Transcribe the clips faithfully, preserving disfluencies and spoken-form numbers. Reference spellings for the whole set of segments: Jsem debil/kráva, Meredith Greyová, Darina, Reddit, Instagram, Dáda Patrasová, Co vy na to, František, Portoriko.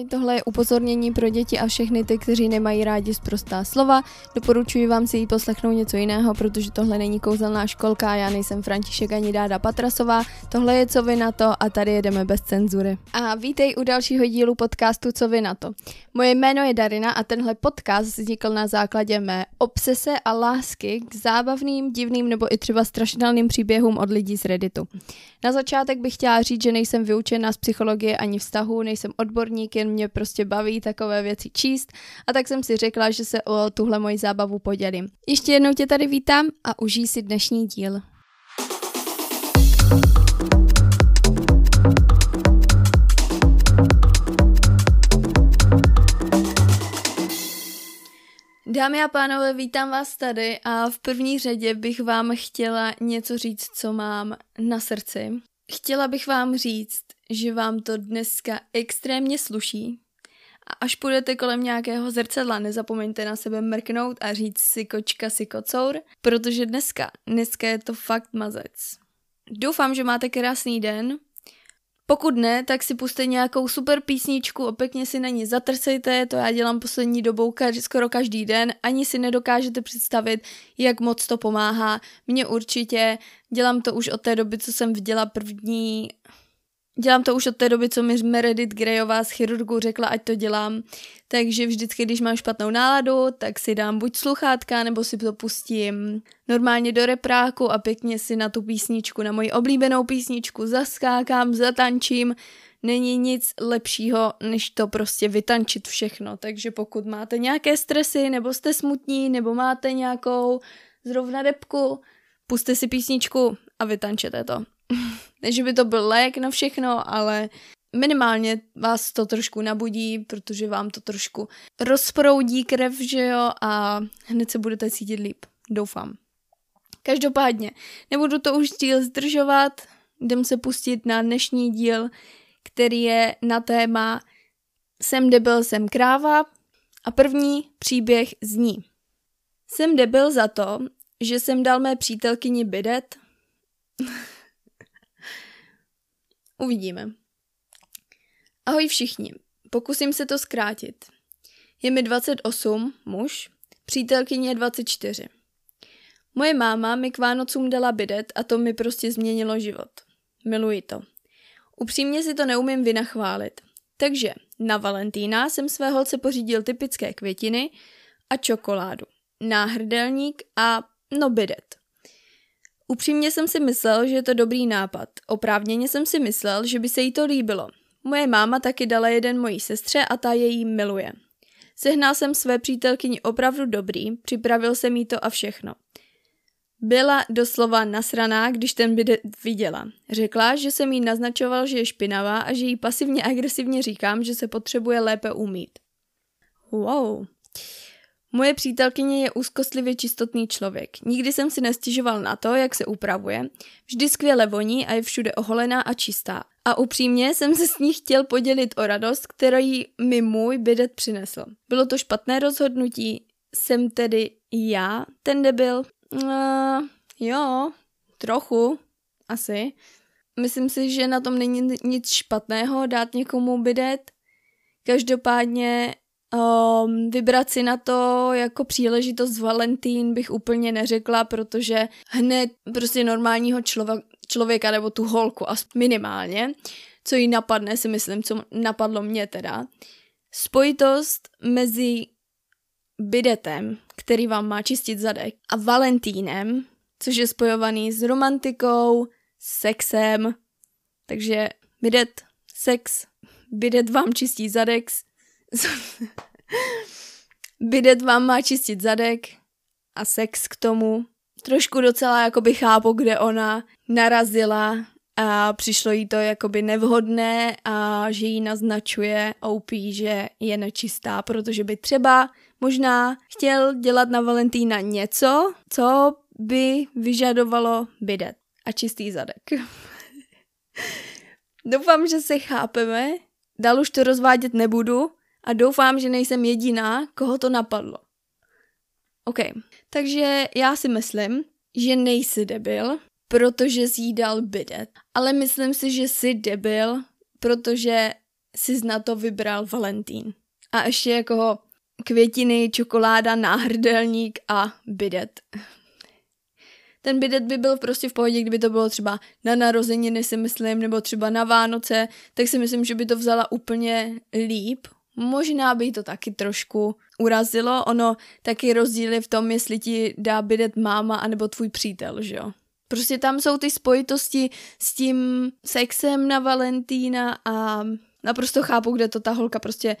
Ahoj, tohle je upozornění pro děti a všechny ty, kteří nemají rádi sprostá slova. Doporučuji vám si jí poslechnout něco jiného, protože tohle není kouzelná školka, já nejsem František ani Dáda Patrasová. Tohle je Co vy na to a tady jedeme bez cenzury. A vítej u dalšího dílu podcastu Co vy na to. Moje jméno je Darina a tenhle podcast vznikl na základě mé obsese a lásky k zábavným, divným nebo i třeba strašidelným příběhům od lidí z Redditu. Na začátek bych chtěla říct, že nejsem vyučená z psychologie ani vztahu, nejsem odborník, jen mě prostě baví takové věci číst a tak jsem si řekla, že se o tuhle moji zábavu podělím. Ještě jednou tě tady vítám a užij si dnešní díl. Dámy a pánové, vítám vás tady a v první řadě bych vám chtěla něco říct, co mám na srdci. Chtěla bych vám říct, že vám to dneska extrémně sluší a až půjdete kolem nějakého zrcadla, nezapomeňte na sebe mrknout a říct si kočka, si kocour, protože dneska, dneska je to fakt mazec. Doufám, že máte krásný den. Pokud ne, tak si puste nějakou super písničku a pěkně si na ní zatrcejte, to já dělám poslední dobou ka- skoro každý den, ani si nedokážete představit, jak moc to pomáhá. Mně určitě, dělám to už od té doby, co jsem viděla první... Dělám to už od té doby, co mi Meredith Greyová z chirurgu řekla, ať to dělám. Takže vždycky, když mám špatnou náladu, tak si dám buď sluchátka, nebo si to pustím normálně do repráku a pěkně si na tu písničku, na moji oblíbenou písničku zaskákám, zatančím. Není nic lepšího, než to prostě vytančit všechno. Takže pokud máte nějaké stresy, nebo jste smutní, nebo máte nějakou zrovna depku, puste si písničku a vytančete to. Ne, že by to byl lék na všechno, ale minimálně vás to trošku nabudí, protože vám to trošku rozproudí krev, že jo, a hned se budete cítit líp, doufám. Každopádně, nebudu to už díl zdržovat, jdem se pustit na dnešní díl, který je na téma Jsem debil, jsem kráva a první příběh zní. Jsem debil za to, že jsem dal mé přítelkyni bidet. Uvidíme. Ahoj všichni, pokusím se to zkrátit. Je mi dvacet osm, muž, přítelkyně dvacet čtyři. Moje máma mi k Vánocům dala bidet a to mi prostě změnilo život. Miluji to. Upřímně si to neumím vynachválit. Takže na Valentína jsem své holce pořídil typické květiny a čokoládu, náhrdelník a no bidet. Upřímně jsem si myslel, že je to dobrý nápad. Oprávněně jsem si myslel, že by se jí to líbilo. Moje máma taky dala jeden mojí sestře a ta jej miluje. Sehnal jsem své přítelkyni opravdu dobrý, připravil jsem jí to a všechno. Byla doslova nasraná, když ten bidet viděla. Řekla, že jsem jí naznačoval, že je špinavá a že jí pasivně agresivně říkám, že se potřebuje lépe umýt. Wow. Moje přítelkyně je úzkostlivě čistotný člověk. Nikdy jsem si nestěžoval na to, jak se upravuje. Vždy skvěle voní a je všude oholená a čistá. A upřímně jsem se s ní chtěl podělit o radost, kterou mi můj bidet přinesl. Bylo to špatné rozhodnutí. Jsem tedy já ten debil? Uh, jo, trochu. Asi. Myslím si, že na tom není nic špatného dát někomu bidet. Každopádně... Um, vybrat si na to jako příležitost Valentín bych úplně neřekla, protože hned prostě normálního člova- člověka nebo tu holku, aspoň minimálně, co jí napadne, si myslím, co napadlo mě teda. Spojitost mezi bidetem, který vám má čistit zadek, a Valentínem, což je spojovaný s romantikou, sexem, takže bidet, sex, bidet vám čistí zadek, bidet vám má čistit zadek a sex k tomu. Trošku docela jakoby chápu, kde ona narazila a přišlo jí to jakoby nevhodné a že jí naznačuje O P, že je nečistá, protože by třeba možná chtěl dělat na Valentína něco, co by vyžadovalo bidet a čistý zadek. Doufám, že se chápeme. Dál už to rozvádět nebudu. A doufám, že nejsem jediná, koho to napadlo. OK, takže já si myslím, že nejsi debil, protože jsi jí dal bidet. Ale myslím si, že jsi debil, protože jsi na to vybral Valentín. A ještě jako květiny, čokoláda, náhrdelník a bidet. Ten bidet by byl prostě v pohodě, kdyby to bylo třeba na narozeniny, si myslím, nebo třeba na Vánoce, tak si myslím, že by to vzala úplně líp. Možná by to taky trošku urazilo, ono taky rozdíl je v tom, jestli ti dá bidet máma anebo tvůj přítel, že jo. Prostě tam jsou ty spojitosti s tím sexem na Valentína a naprosto chápu, kde to ta holka prostě,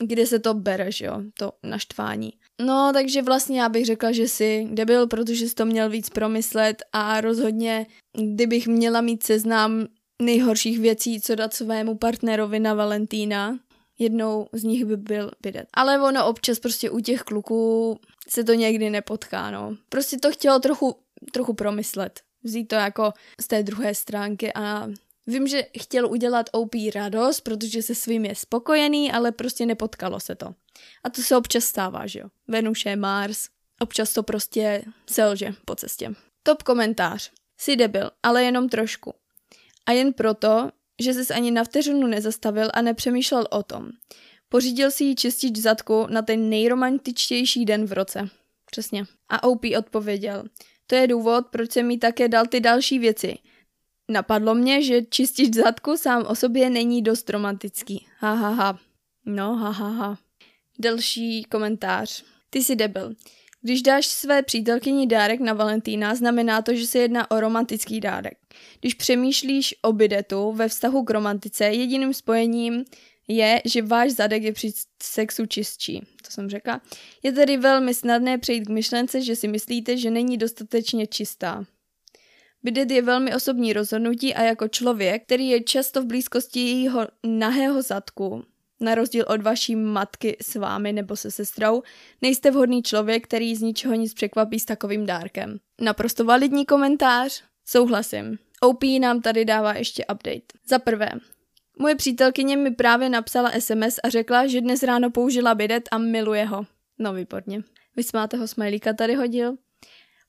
kde se to bere, že jo, to naštvání. No, takže vlastně já bych řekla, že jsi debil, protože jsi to měl víc promyslet a rozhodně, kdybych měla mít seznam nejhorších věcí, co dát svému partnerovi na Valentína, jednou z nich by byl bidet. Ale ono občas prostě u těch kluků se to někdy nepotká, no. Prostě to chtělo trochu, trochu promyslet. Vzít to jako z té druhé stránky a vím, že chtěl udělat O P radost, protože se svým je spokojený, ale prostě nepotkalo se to. A to se občas stává, že jo. Venuše, Mars, občas to prostě selže po cestě. Top komentář. Jsi debil, ale jenom trošku. A jen proto, že ses ani na vteřinu nezastavil a nepřemýšlel o tom. Pořídil si jí čistič zadku na ten nejromantičtější den v roce. Přesně. A O P odpověděl. To je důvod, proč jsem mi také dal ty další věci. Napadlo mě, že čistič zadku sám o sobě není dost romantický. Ha, ha, ha. No, ha, ha, ha. Další komentář. Ty jsi debil. Když dáš své přítelkyni dárek na Valentína, znamená to, že se jedná o romantický dárek. Když přemýšlíš o bidetu ve vztahu k romantice, jediným spojením je, že váš zadek je při sexu čistší. To jsem řekla. Je tedy velmi snadné přejít k myšlence, že si myslíte, že není dostatečně čistá. Bidet je velmi osobní rozhodnutí a jako člověk, který je často v blízkosti jejího nahého zadku, na rozdíl od vaší matky s vámi nebo se sestrou, nejste vhodný člověk, který z ničeho nic překvapí s takovým dárkem. Naprosto validní komentář, souhlasím. O P nám tady dává ještě update. Za prvé, moje přítelkyně mi právě napsala S M S a řekla, že dnes ráno použila bidet a miluje ho. No výborně. Vysmáte ho smajlíka tady hodil.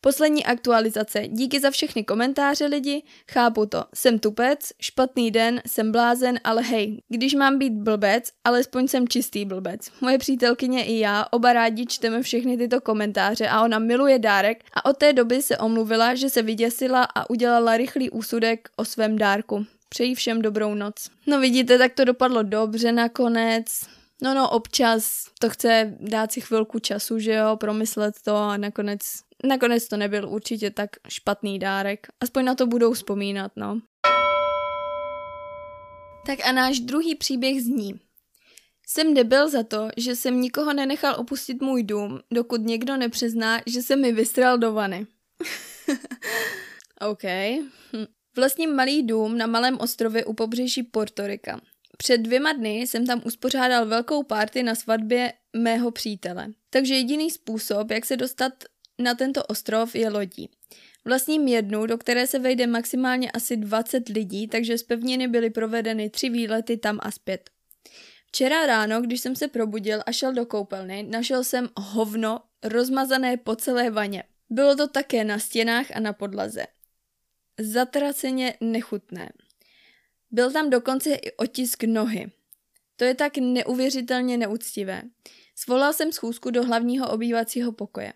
Poslední aktualizace. Díky za všechny komentáře lidi, chápu to. Jsem tupec, špatný den, jsem blázen, ale hej, když mám být blbec, alespoň jsem čistý blbec. Moje přítelkyně i já, oba rádi čteme všechny tyto komentáře a ona miluje dárek a od té doby se omluvila, že se vyděsila a udělala rychlý úsudek o svém dárku. Přeji všem dobrou noc. No vidíte, tak to dopadlo dobře nakonec. No no, občas to chce dát si chvilku času, že jo, promyslet to a nakonec... Nakonec to nebyl určitě tak špatný dárek. Aspoň na to budou vzpomínat, no. Tak a náš druhý příběh zní. Jsem debil za to, že jsem nikoho nenechal opustit můj dům, dokud někdo nepřizná, že jsem mi vystřel do vany. OK. Hm. Vlastním malý dům na malém ostrově u pobřeží Portorika. Před dvěma dny jsem tam uspořádal velkou party na svatbě mého přítele. Takže jediný způsob, jak se dostat na tento ostrov je lodí. Vlastním jednu, do které se vejde maximálně asi dvacet lidí, takže z pevniny byly provedeny tři výlety tam a zpět. Včera ráno, když jsem se probudil a šel do koupelny, našel jsem hovno rozmazané po celé vaně. Bylo to také na stěnách a na podlaze. Zatraceně nechutné. Byl tam dokonce i otisk nohy. To je tak neuvěřitelně neúctivé. Svolal jsem schůzku do hlavního obývacího pokoje.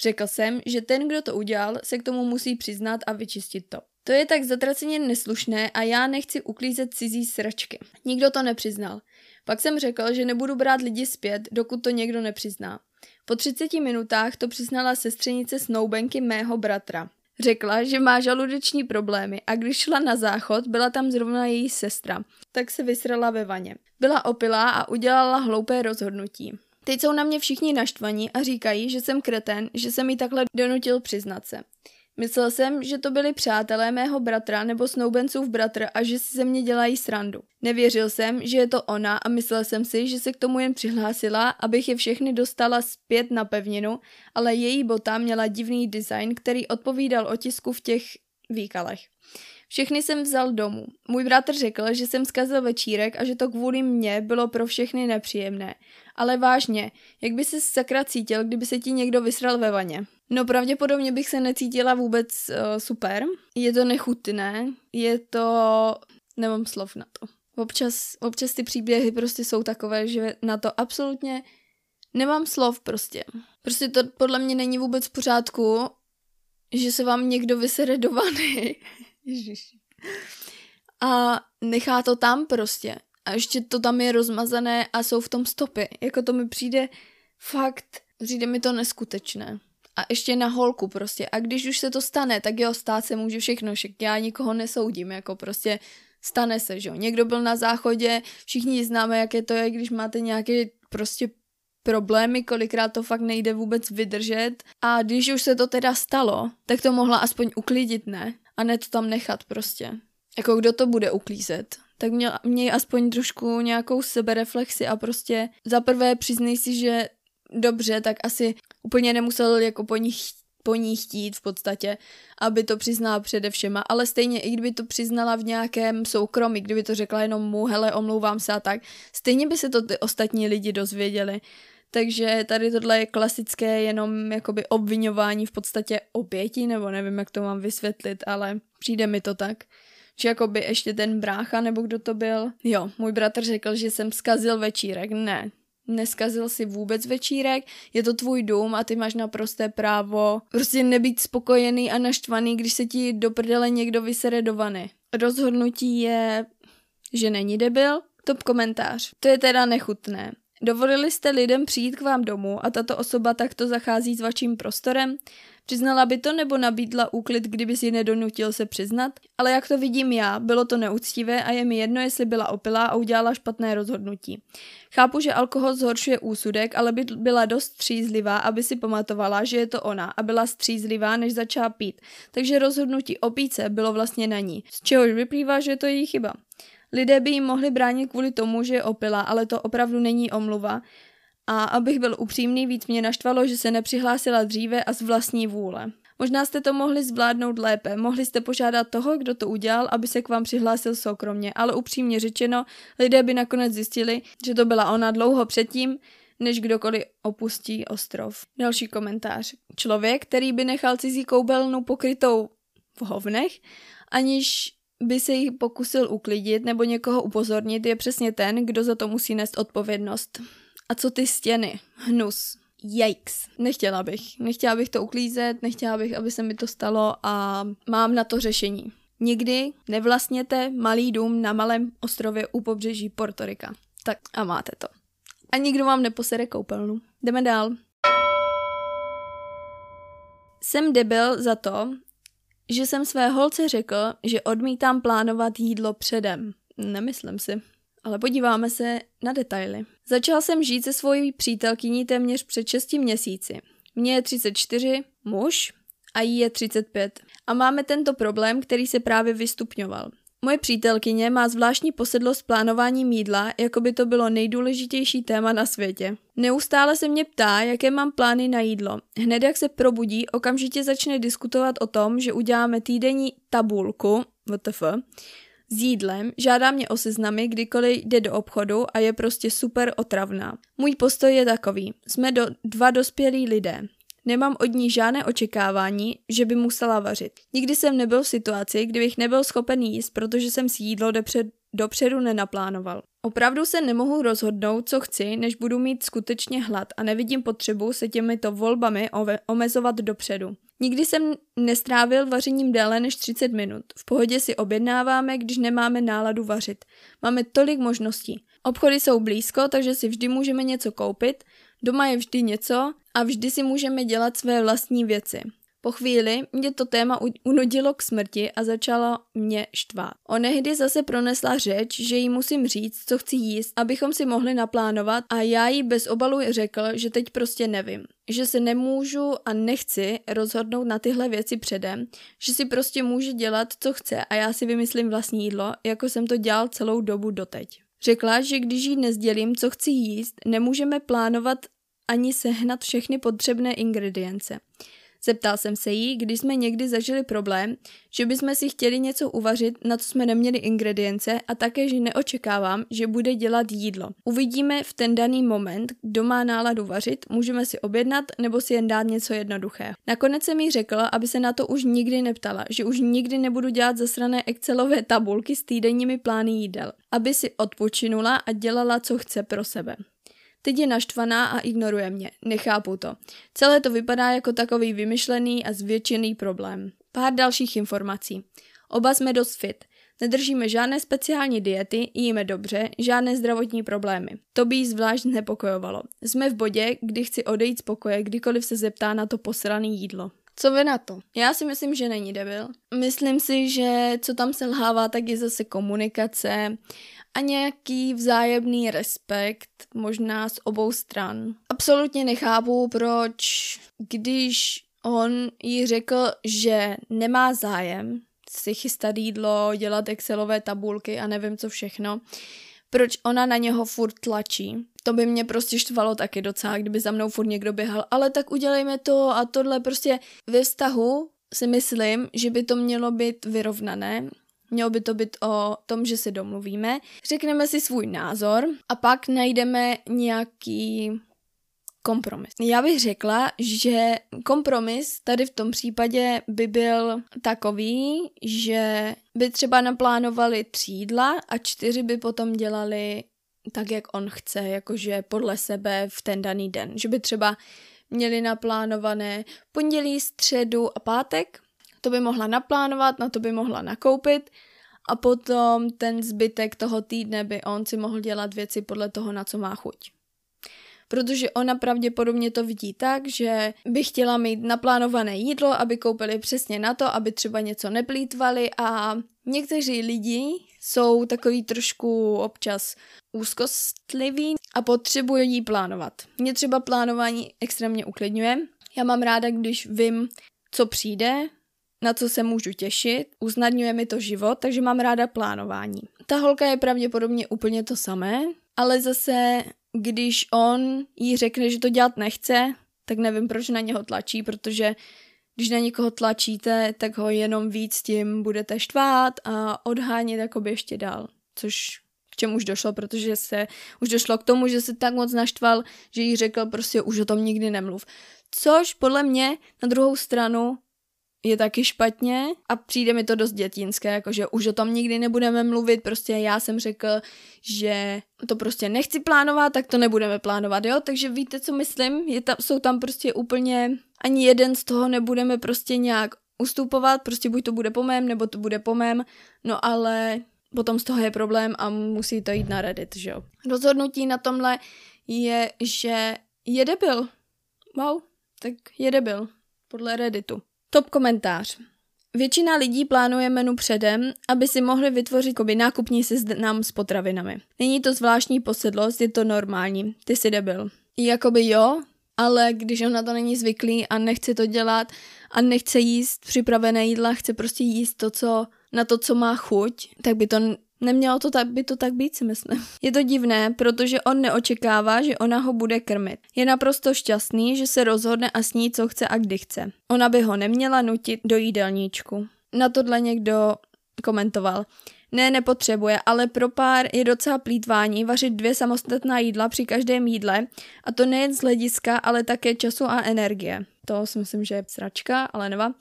Řekl jsem, že ten, kdo to udělal, se k tomu musí přiznat a vyčistit to. To je tak zatraceně neslušné a já nechci uklízet cizí sračky. Nikdo to nepřiznal. Pak jsem řekl, že nebudu brát lidi zpět, dokud to někdo nepřizná. Po třiceti minutách to přiznala sestřenice snoubenky mého bratra. Řekla, že má žaludeční problémy a když šla na záchod, byla tam zrovna její sestra. Tak se vysrala ve vaně. Byla opilá a udělala hloupé rozhodnutí. Teď jsou na mě všichni naštvaní a říkají, že jsem kreten, že jsem jí takhle donutil přiznat se. Myslel jsem, že to byli přátelé mého bratra nebo snoubencův bratr a že si ze mě dělají srandu. Nevěřil jsem, že je to ona a myslel jsem si, že se k tomu jen přihlásila, abych je všechny dostala zpět na pevninu, ale její bota měla divný design, který odpovídal otisku v těch výkalech. Všechny jsem vzal domů. Můj bratr řekl, že jsem zkazil večírek a že to kvůli mně bylo pro všechny nepříjemné. Ale vážně, jak by se sakra cítil, kdyby se ti někdo vysral ve vaně? No pravděpodobně bych se necítila vůbec uh, super. Je to nechutné, je to... nemám slov na to. Občas, občas ty příběhy prostě jsou takové, že na to absolutně nemám slov prostě. Prostě to podle mě není vůbec v pořádku, že se vám někdo vysere do vany. Ježiši. A nechá to tam prostě. A ještě to tam je rozmazané a jsou v tom stopy. Jako to mi přijde fakt, přijde mi to neskutečné. A ještě na holku prostě. A když už se to stane, tak jo, stát se může všechno. Však já nikoho nesoudím, jako prostě stane se, že jo. Někdo byl na záchodě, všichni známe, jaké to je, když máte nějaké prostě problémy, kolikrát to fakt nejde vůbec vydržet. A když už se to teda stalo, tak to mohla aspoň uklidit, ne? A ne to tam nechat prostě. Jako kdo to bude uklízet? Tak měl, měj aspoň trošku nějakou sebereflexi a prostě zaprvé přiznej si, že dobře, tak asi úplně nemusel jako po ní, po ní chtít v podstatě, aby to přiznala přede všema, ale stejně i kdyby to přiznala v nějakém soukromí, kdyby to řekla jenom mu, hele, omlouvám se a tak, stejně by se to ty ostatní lidi dozvěděli. Takže tady tohle je klasické jenom jakoby obviňování v podstatě oběti, nebo nevím, jak to mám vysvětlit, ale přijde mi to tak. Že jakoby ještě ten brácha, nebo kdo to byl. Jo, můj bratr řekl, že jsem zkazil večírek. Ne, neskazil si vůbec večírek, je to tvůj dům a ty máš naprosté právo prostě nebýt spokojený a naštvaný, když se ti do prdele někdo vysere do vany. Rozhodnutí je, že není debil. Top komentář. To je teda nechutné. Dovolili jste lidem přijít k vám domů a tato osoba takto zachází s vaším prostorem? Přiznala by to nebo nabídla úklid, kdyby si ji nedonutil se přiznat? Ale jak to vidím já, bylo to neúctivé a je mi jedno, jestli byla opilá a udělala špatné rozhodnutí. Chápu, že alkohol zhoršuje úsudek, ale by byla dost střízlivá, aby si pamatovala, že je to ona a byla střízlivá, než začala pít. Takže rozhodnutí o píce bylo vlastně na ní, z čehož vyplývá, že je to její chyba. Lidé by jí mohli bránit kvůli tomu, že je opila, ale to opravdu není omluva. A abych byl upřímný, víc mě naštvalo, že se nepřihlásila dříve a z vlastní vůle. Možná jste to mohli zvládnout lépe, mohli jste požádat toho, kdo to udělal, aby se k vám přihlásil soukromně, ale upřímně řečeno, lidé by nakonec zjistili, že to byla ona dlouho předtím, než kdokoliv opustí ostrov. Další komentář. Člověk, který by nechal cizí koubelnu pokrytou v hovnech, aniž by se jí pokusil uklidit nebo někoho upozornit, je přesně ten, kdo za to musí nést odpovědnost. A co ty stěny? Hnus. Yikes. Nechtěla bych. Nechtěla bych to uklízet, nechtěla bych, aby se mi to stalo a mám na to řešení. Nikdy nevlastněte malý dům na malém ostrově u pobřeží Portorika. Tak a máte to. A nikdo vám neposere koupelnu. Jdeme dál. Jsem debil za to, že jsem své holce řekl, že odmítám plánovat jídlo předem. Nemyslím si. Ale podíváme se na detaily. Začal jsem žít se svojí přítelkyní téměř před šesti měsíci. Mně je třicet čtyři, muž, a jí je třicet pět. A máme tento problém, který se právě vystupňoval. Moje přítelkyně má zvláštní posedlost s plánováním jídla, jako by to bylo nejdůležitější téma na světě. Neustále se mě ptá, jaké mám plány na jídlo. Hned jak se probudí, okamžitě začne diskutovat o tom, že uděláme týdenní tabulku, W T F, s jídlem, žádá mě o seznamy, kdykoliv jde do obchodu a je prostě super otravná. Můj postoj je takový, jsme do, dva dospělí lidé. Nemám od ní žádné očekávání, že by musela vařit. Nikdy jsem nebyl v situaci, kdy bych nebyl schopen jíst, protože jsem si jídlo dopřed, dopředu nenaplánoval. Opravdu se nemohu rozhodnout, co chci, než budu mít skutečně hlad a nevidím potřebu se těmito volbami ove, omezovat dopředu. Nikdy jsem nestrávil vařením déle než třicet minut. V pohodě si objednáváme, když nemáme náladu vařit. Máme tolik možností. Obchody jsou blízko, takže si vždy můžeme něco koupit. Doma je vždy něco a vždy si můžeme dělat své vlastní věci. Po chvíli mě to téma unudilo k smrti a začalo mě štvát. Onehdy zase pronesla řeč, že jí musím říct, co chci jíst, abychom si mohli naplánovat a já jí bez obalu řekl, že teď prostě nevím. Že se nemůžu a nechci rozhodnout na tyhle věci předem, že si prostě může dělat, co chce a já si vymyslím vlastní jídlo, jako jsem to dělal celou dobu doteď. Řekla, že když jí nezdělím, co chci jíst, nemůžeme plánovat ani sehnat všechny potřebné ingredience. Zeptal jsem se jí, když jsme někdy zažili problém, že bychom si chtěli něco uvařit, na co jsme neměli ingredience a také, že neočekávám, že bude dělat jídlo. Uvidíme v ten daný moment, kdo má náladu vařit, můžeme si objednat nebo si jen dát něco jednoduchého. Nakonec jsem jí řekla, aby se na to už nikdy neptala, že už nikdy nebudu dělat zasrané excelové tabulky s týdenními plány jídel, aby si odpočinula a dělala, co chce pro sebe. Teď je naštvaná a ignoruje mě. Nechápu to. Celé to vypadá jako takový vymyšlený a zvětšený problém. Pár dalších informací. Oba jsme dost fit. Nedržíme žádné speciální diety, jíme dobře, žádné zdravotní problémy. To by jí zvlášť nepokojovalo. Jsme v bodě, kdy chci odejít z pokoje, kdykoliv se zeptá na to posraný jídlo. Co vy na to? Já si myslím, že není debil. Myslím si, že co tam selhává, tak je zase komunikace a nějaký vzájemný respekt, možná z obou stran. Absolutně nechápu, proč, když on jí řekl, že nemá zájem si chystat jídlo, dělat excelové tabulky a nevím co všechno, proč ona na něho furt tlačí. To by mě prostě štvalo taky docela, kdyby za mnou furt někdo běhal, ale tak udělejme to a tohle prostě ve vztahu si myslím, že by to mělo být vyrovnané. Mělo by to být o tom, že se domluvíme, řekneme si svůj názor a pak najdeme nějaký kompromis. Já bych řekla, že kompromis tady v tom případě by byl takový, že by třeba naplánovali tři jídla a čtyři by potom dělali tak, jak on chce, jakože podle sebe v ten daný den. Že by třeba měli naplánované pondělí, středu a pátek. To by mohla naplánovat, na to by mohla nakoupit a potom ten zbytek toho týdne by on si mohl dělat věci podle toho, na co má chuť. Protože ona pravděpodobně to vidí tak, že by chtěla mít naplánované jídlo, aby koupili přesně na to, aby třeba něco neplýtvali a někteří lidi jsou takový trošku občas úzkostliví a potřebují plánovat. Mě třeba plánování extrémně uklidňuje. Já mám ráda, když vím, co přijde, na co se můžu těšit, usnadňuje mi to život, takže mám ráda plánování. Ta holka je pravděpodobně úplně to samé, ale zase, když on jí řekne, že to dělat nechce, tak nevím, proč na něho tlačí, protože když na někoho tlačíte, tak ho jenom víc tím budete štvát a odhánět jakoby ještě dál, což k čemu už došlo, protože se už došlo k tomu, že se tak moc naštval, že jí řekl prostě už o tom nikdy nemluv. Což podle mě na druhou stranu je taky špatně a přijde mi to dost dětinské, jakože už o tom nikdy nebudeme mluvit, prostě já jsem řekl, že to prostě nechci plánovat, tak to nebudeme plánovat, jo, takže víte, co myslím, je tam, jsou tam prostě úplně, ani jeden z toho nebudeme prostě nějak ustupovat, prostě buď to bude po mém, nebo to bude po mém, no ale potom z toho je problém a musí to jít na Reddit, že jo. Rozhodnutí na tomhle je, že je debil, wow, tak je debil, podle Redditu. Top komentář. Většina lidí plánuje menu předem, aby si mohli vytvořit koby nákupní seznam s potravinami. Není to zvláštní posedlost, je to normální. Ty jsi debil. Jakoby jo, ale když on na to není zvyklý a nechce to dělat a nechce jíst připravené jídla, chce prostě jíst to, co, na to, co má chuť, tak by to nemělo to tak, by to tak být, si myslím. Je to divné, protože on neočekává, že ona ho bude krmit. Je naprosto šťastný, že se rozhodne a sní, co chce a kdy chce. Ona by ho neměla nutit do jídelníčku. Na tohle někdo komentoval. Ne, nepotřebuje, ale pro pár je docela plýtvání vařit dvě samostatná jídla při každém jídle a to nejen z hlediska, ale také času a energie. To si myslím, že je sračka, ale neva.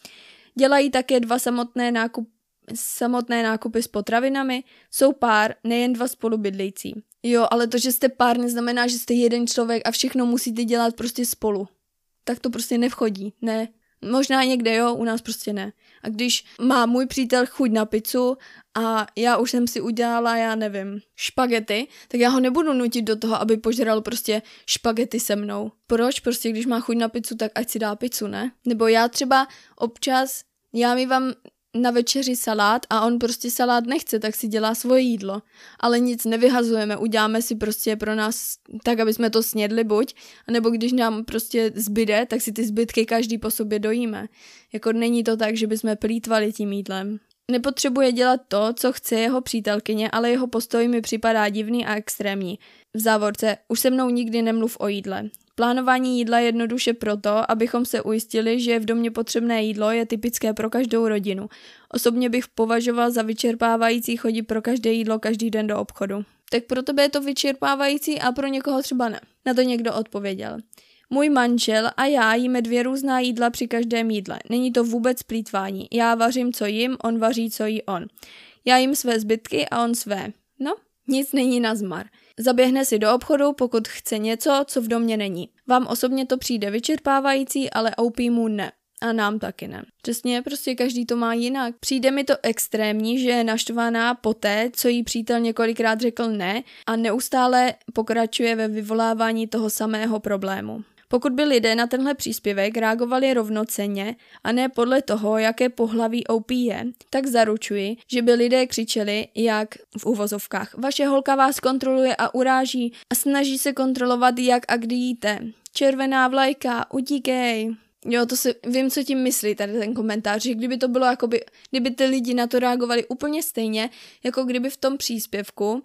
Dělají také dva samotné nákupy samotné nákupy s potravinami, jsou pár, nejen dva spolubydlící. Jo, ale to, že jste pár, neznamená, že jste jeden člověk a všechno musíte dělat prostě spolu. Tak to prostě nevchodí, ne. Možná někde jo, u nás prostě ne. A když má můj přítel chuť na pizzu a já už jsem si udělala, já nevím, špagety, tak já ho nebudu nutit do toho, aby požral prostě špagety se mnou. Proč? Prostě když má chuť na pizzu, tak ať si dá pizzu, ne? Nebo já třeba občas, já mi vám na večeři salát a on prostě salát nechce, tak si dělá svoje jídlo. Ale nic nevyhazujeme, uděláme si prostě pro nás tak, aby jsme to snědli buď, nebo když nám prostě zbyde, tak si ty zbytky každý po sobě dojíme. Jako není to tak, že bychom plýtvali tím jídlem. Nepotřebuje dělat to, co chce jeho přítelkyně, ale jeho postoj mi připadá divný a extrémní. V závorce, už se mnou nikdy nemluv o jídle. Plánování jídla jednoduše proto, abychom se ujistili, že v domě potřebné jídlo je typické pro každou rodinu. Osobně bych považoval za vyčerpávající chodit pro každé jídlo každý den do obchodu. Tak pro tebe je to vyčerpávající a pro někoho třeba ne. Na to někdo odpověděl. Můj manžel a já jíme dvě různá jídla při každém jídle. Není to vůbec plýtvání. Já vařím, co jim, on vaří, co jí on. Já jim své zbytky a on své. No, nic není na zmar. Zaběhne si do obchodu, pokud chce něco, co v domě není. Vám osobně to přijde vyčerpávající, ale O P mu ne. A nám taky ne. Přesně, prostě každý to má jinak. Přijde mi to extrémní, že je naštvaná poté, co jí přítel několikrát řekl ne a neustále pokračuje ve vyvolávání toho samého problému. Pokud by lidé na tenhle příspěvek reagovali rovnocenně a ne podle toho, jaké pohlaví O P je, tak zaručuji, že by lidé křičeli, jak v uvozovkách. Vaše holka vás kontroluje a uráží a snaží se kontrolovat, jak a kdy jíte. Červená vlajka, utíkej. Jo, to si, vím, co tím myslí tady ten komentář, že kdyby to bylo jakoby, kdyby ty lidi na to reagovali úplně stejně, jako kdyby v tom příspěvku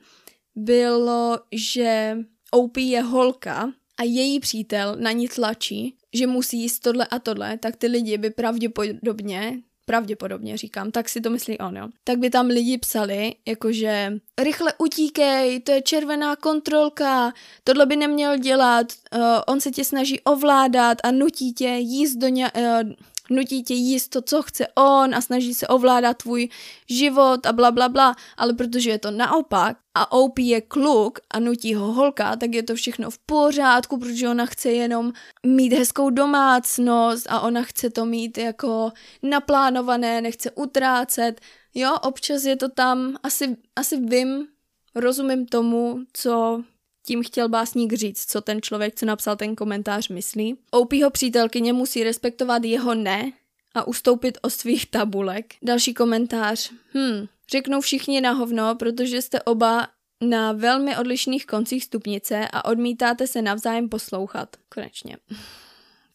bylo, že O P je holka, a její přítel na ní tlačí, že musí jíst tohle a tohle, tak ty lidi by pravděpodobně, pravděpodobně říkám, tak si to myslí on, jo. Tak by tam lidi psali, jakože rychle utíkej, to je červená kontrolka, tohle by neměl dělat, uh, on se tě snaží ovládat a nutí tě jíst do ně... Uh, nutí tě jíst to, co chce on a snaží se ovládat tvůj život a bla, bla, bla, ale protože je to naopak a O P je kluk a nutí ho holka, tak je to všechno v pořádku, protože ona chce jenom mít hezkou domácnost a ona chce to mít jako naplánované, nechce utrácet. Jo, občas je to tam, asi, asi vím, rozumím tomu, co... Tím chtěl básník říct, co ten člověk, co napsal ten komentář, myslí. O Pho přítelkyně musí respektovat jeho ne a ustoupit od svých tabulek. Další komentář. Hm, řeknou všichni na hovno, protože jste oba na velmi odlišných koncích stupnice a odmítáte se navzájem poslouchat. Konečně.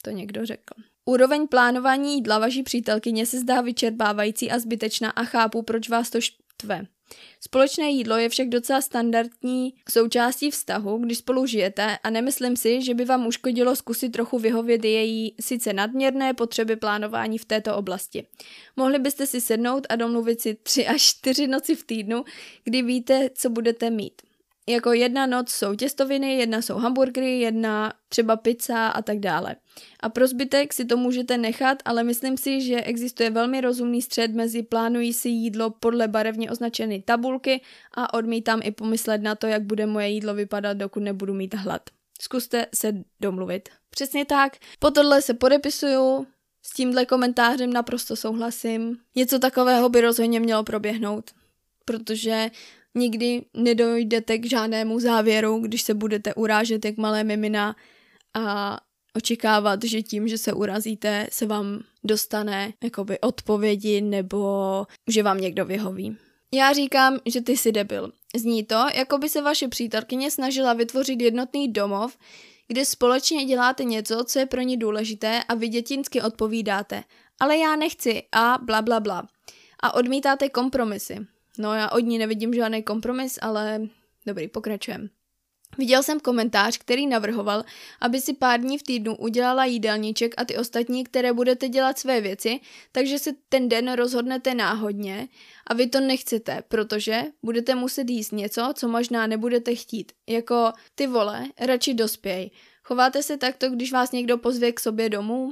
To někdo řekl. Úroveň plánování jídla vaší přítelkyně se zdá vyčerpávající a zbytečná a chápu, proč vás to štve. Společné jídlo je však docela standardní součástí vztahu, když spolu žijete a nemyslím si, že by vám uškodilo zkusit trochu vyhovět její sice nadměrné potřeby plánování v této oblasti. Mohli byste si sednout a domluvit si tři až čtyři noci v týdnu, kdy víte, co budete mít. Jako jedna noc jsou těstoviny, jedna jsou hamburgery, jedna třeba pizza a tak dále. A pro zbytek si to můžete nechat, ale myslím si, že existuje velmi rozumný střed mezi plánují si jídlo podle barevně označené tabulky a odmítám i pomyslet na to, jak bude moje jídlo vypadat, dokud nebudu mít hlad. Zkuste se domluvit. Přesně tak. Po tohle se podepisuju. S tímhle komentářem naprosto souhlasím. Něco takového by rozhodně mělo proběhnout, protože... Nikdy nedojdete k žádnému závěru, když se budete urážet jak malé mimina a očekávat, že tím, že se urazíte, se vám dostane jakoby odpovědi nebo že vám někdo vyhoví. Já říkám, že ty jsi debil. Zní to, jako by se vaše přítelkyně snažila vytvořit jednotný domov, kde společně děláte něco, co je pro ní důležité a vy dětinsky odpovídáte. Ale já nechci a bla bla bla. A odmítáte kompromisy. No já od ní nevidím žádný kompromis, ale dobrý, pokračujem. Viděl jsem komentář, který navrhoval, aby si pár dní v týdnu udělala jídelníček a ty ostatní, které budete dělat své věci, takže se ten den rozhodnete náhodně a vy to nechcete, protože budete muset jíst něco, co možná nebudete chtít. Jako ty vole, radši dospěj. Chováte se takto, když vás někdo pozve k sobě domů?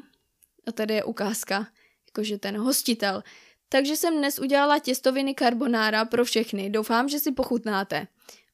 A tady je ukázka, jakože ten hostitel... Takže jsem dnes udělala těstoviny karbonára pro všechny. Doufám, že si pochutnáte.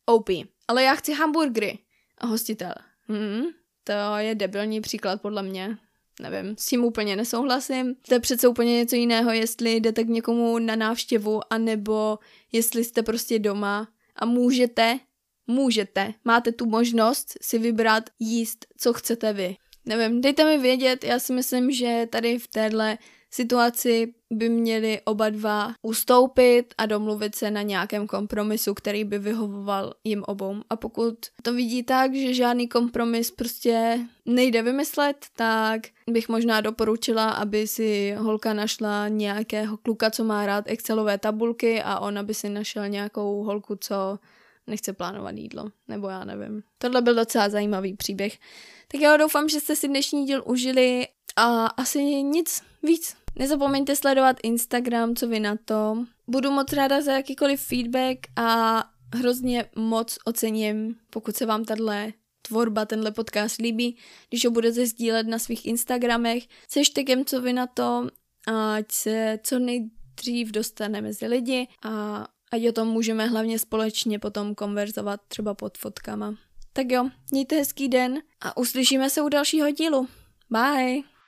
O P. Ale já chci hamburgery. A hostitel. Hmm, to je debilní příklad podle mě. Nevím, s tím úplně nesouhlasím. To je přece úplně něco jiného, jestli jdete k někomu na návštěvu, anebo jestli jste prostě doma a můžete, můžete, máte tu možnost si vybrat jíst, co chcete vy. Nevím, dejte mi vědět, já si myslím, že tady v téhle situaci by měli oba dva ustoupit a domluvit se na nějakém kompromisu, který by vyhovoval jim obou. A pokud to vidí tak, že žádný kompromis prostě nejde vymyslet, tak bych možná doporučila, aby si holka našla nějakého kluka, co má rád Excelové tabulky a ona by si našel nějakou holku, co nechce plánovat jídlo, nebo já nevím. Tohle byl docela zajímavý příběh. Tak já doufám, že jste si dnešní díl užili a asi nic víc. Nezapomeňte sledovat Instagram, co vy na to. Budu moc ráda za jakýkoliv feedback a hrozně moc ocením, pokud se vám tato tvorba, tenhle podcast líbí, když ho budete sdílet na svých Instagramech s hashtagem co vy na to, ať se co nejdřív dostane mezi lidi a ať o tom můžeme hlavně společně potom konverzovat třeba pod fotkama. Tak jo, mějte hezký den a uslyšíme se u dalšího dílu. Bye!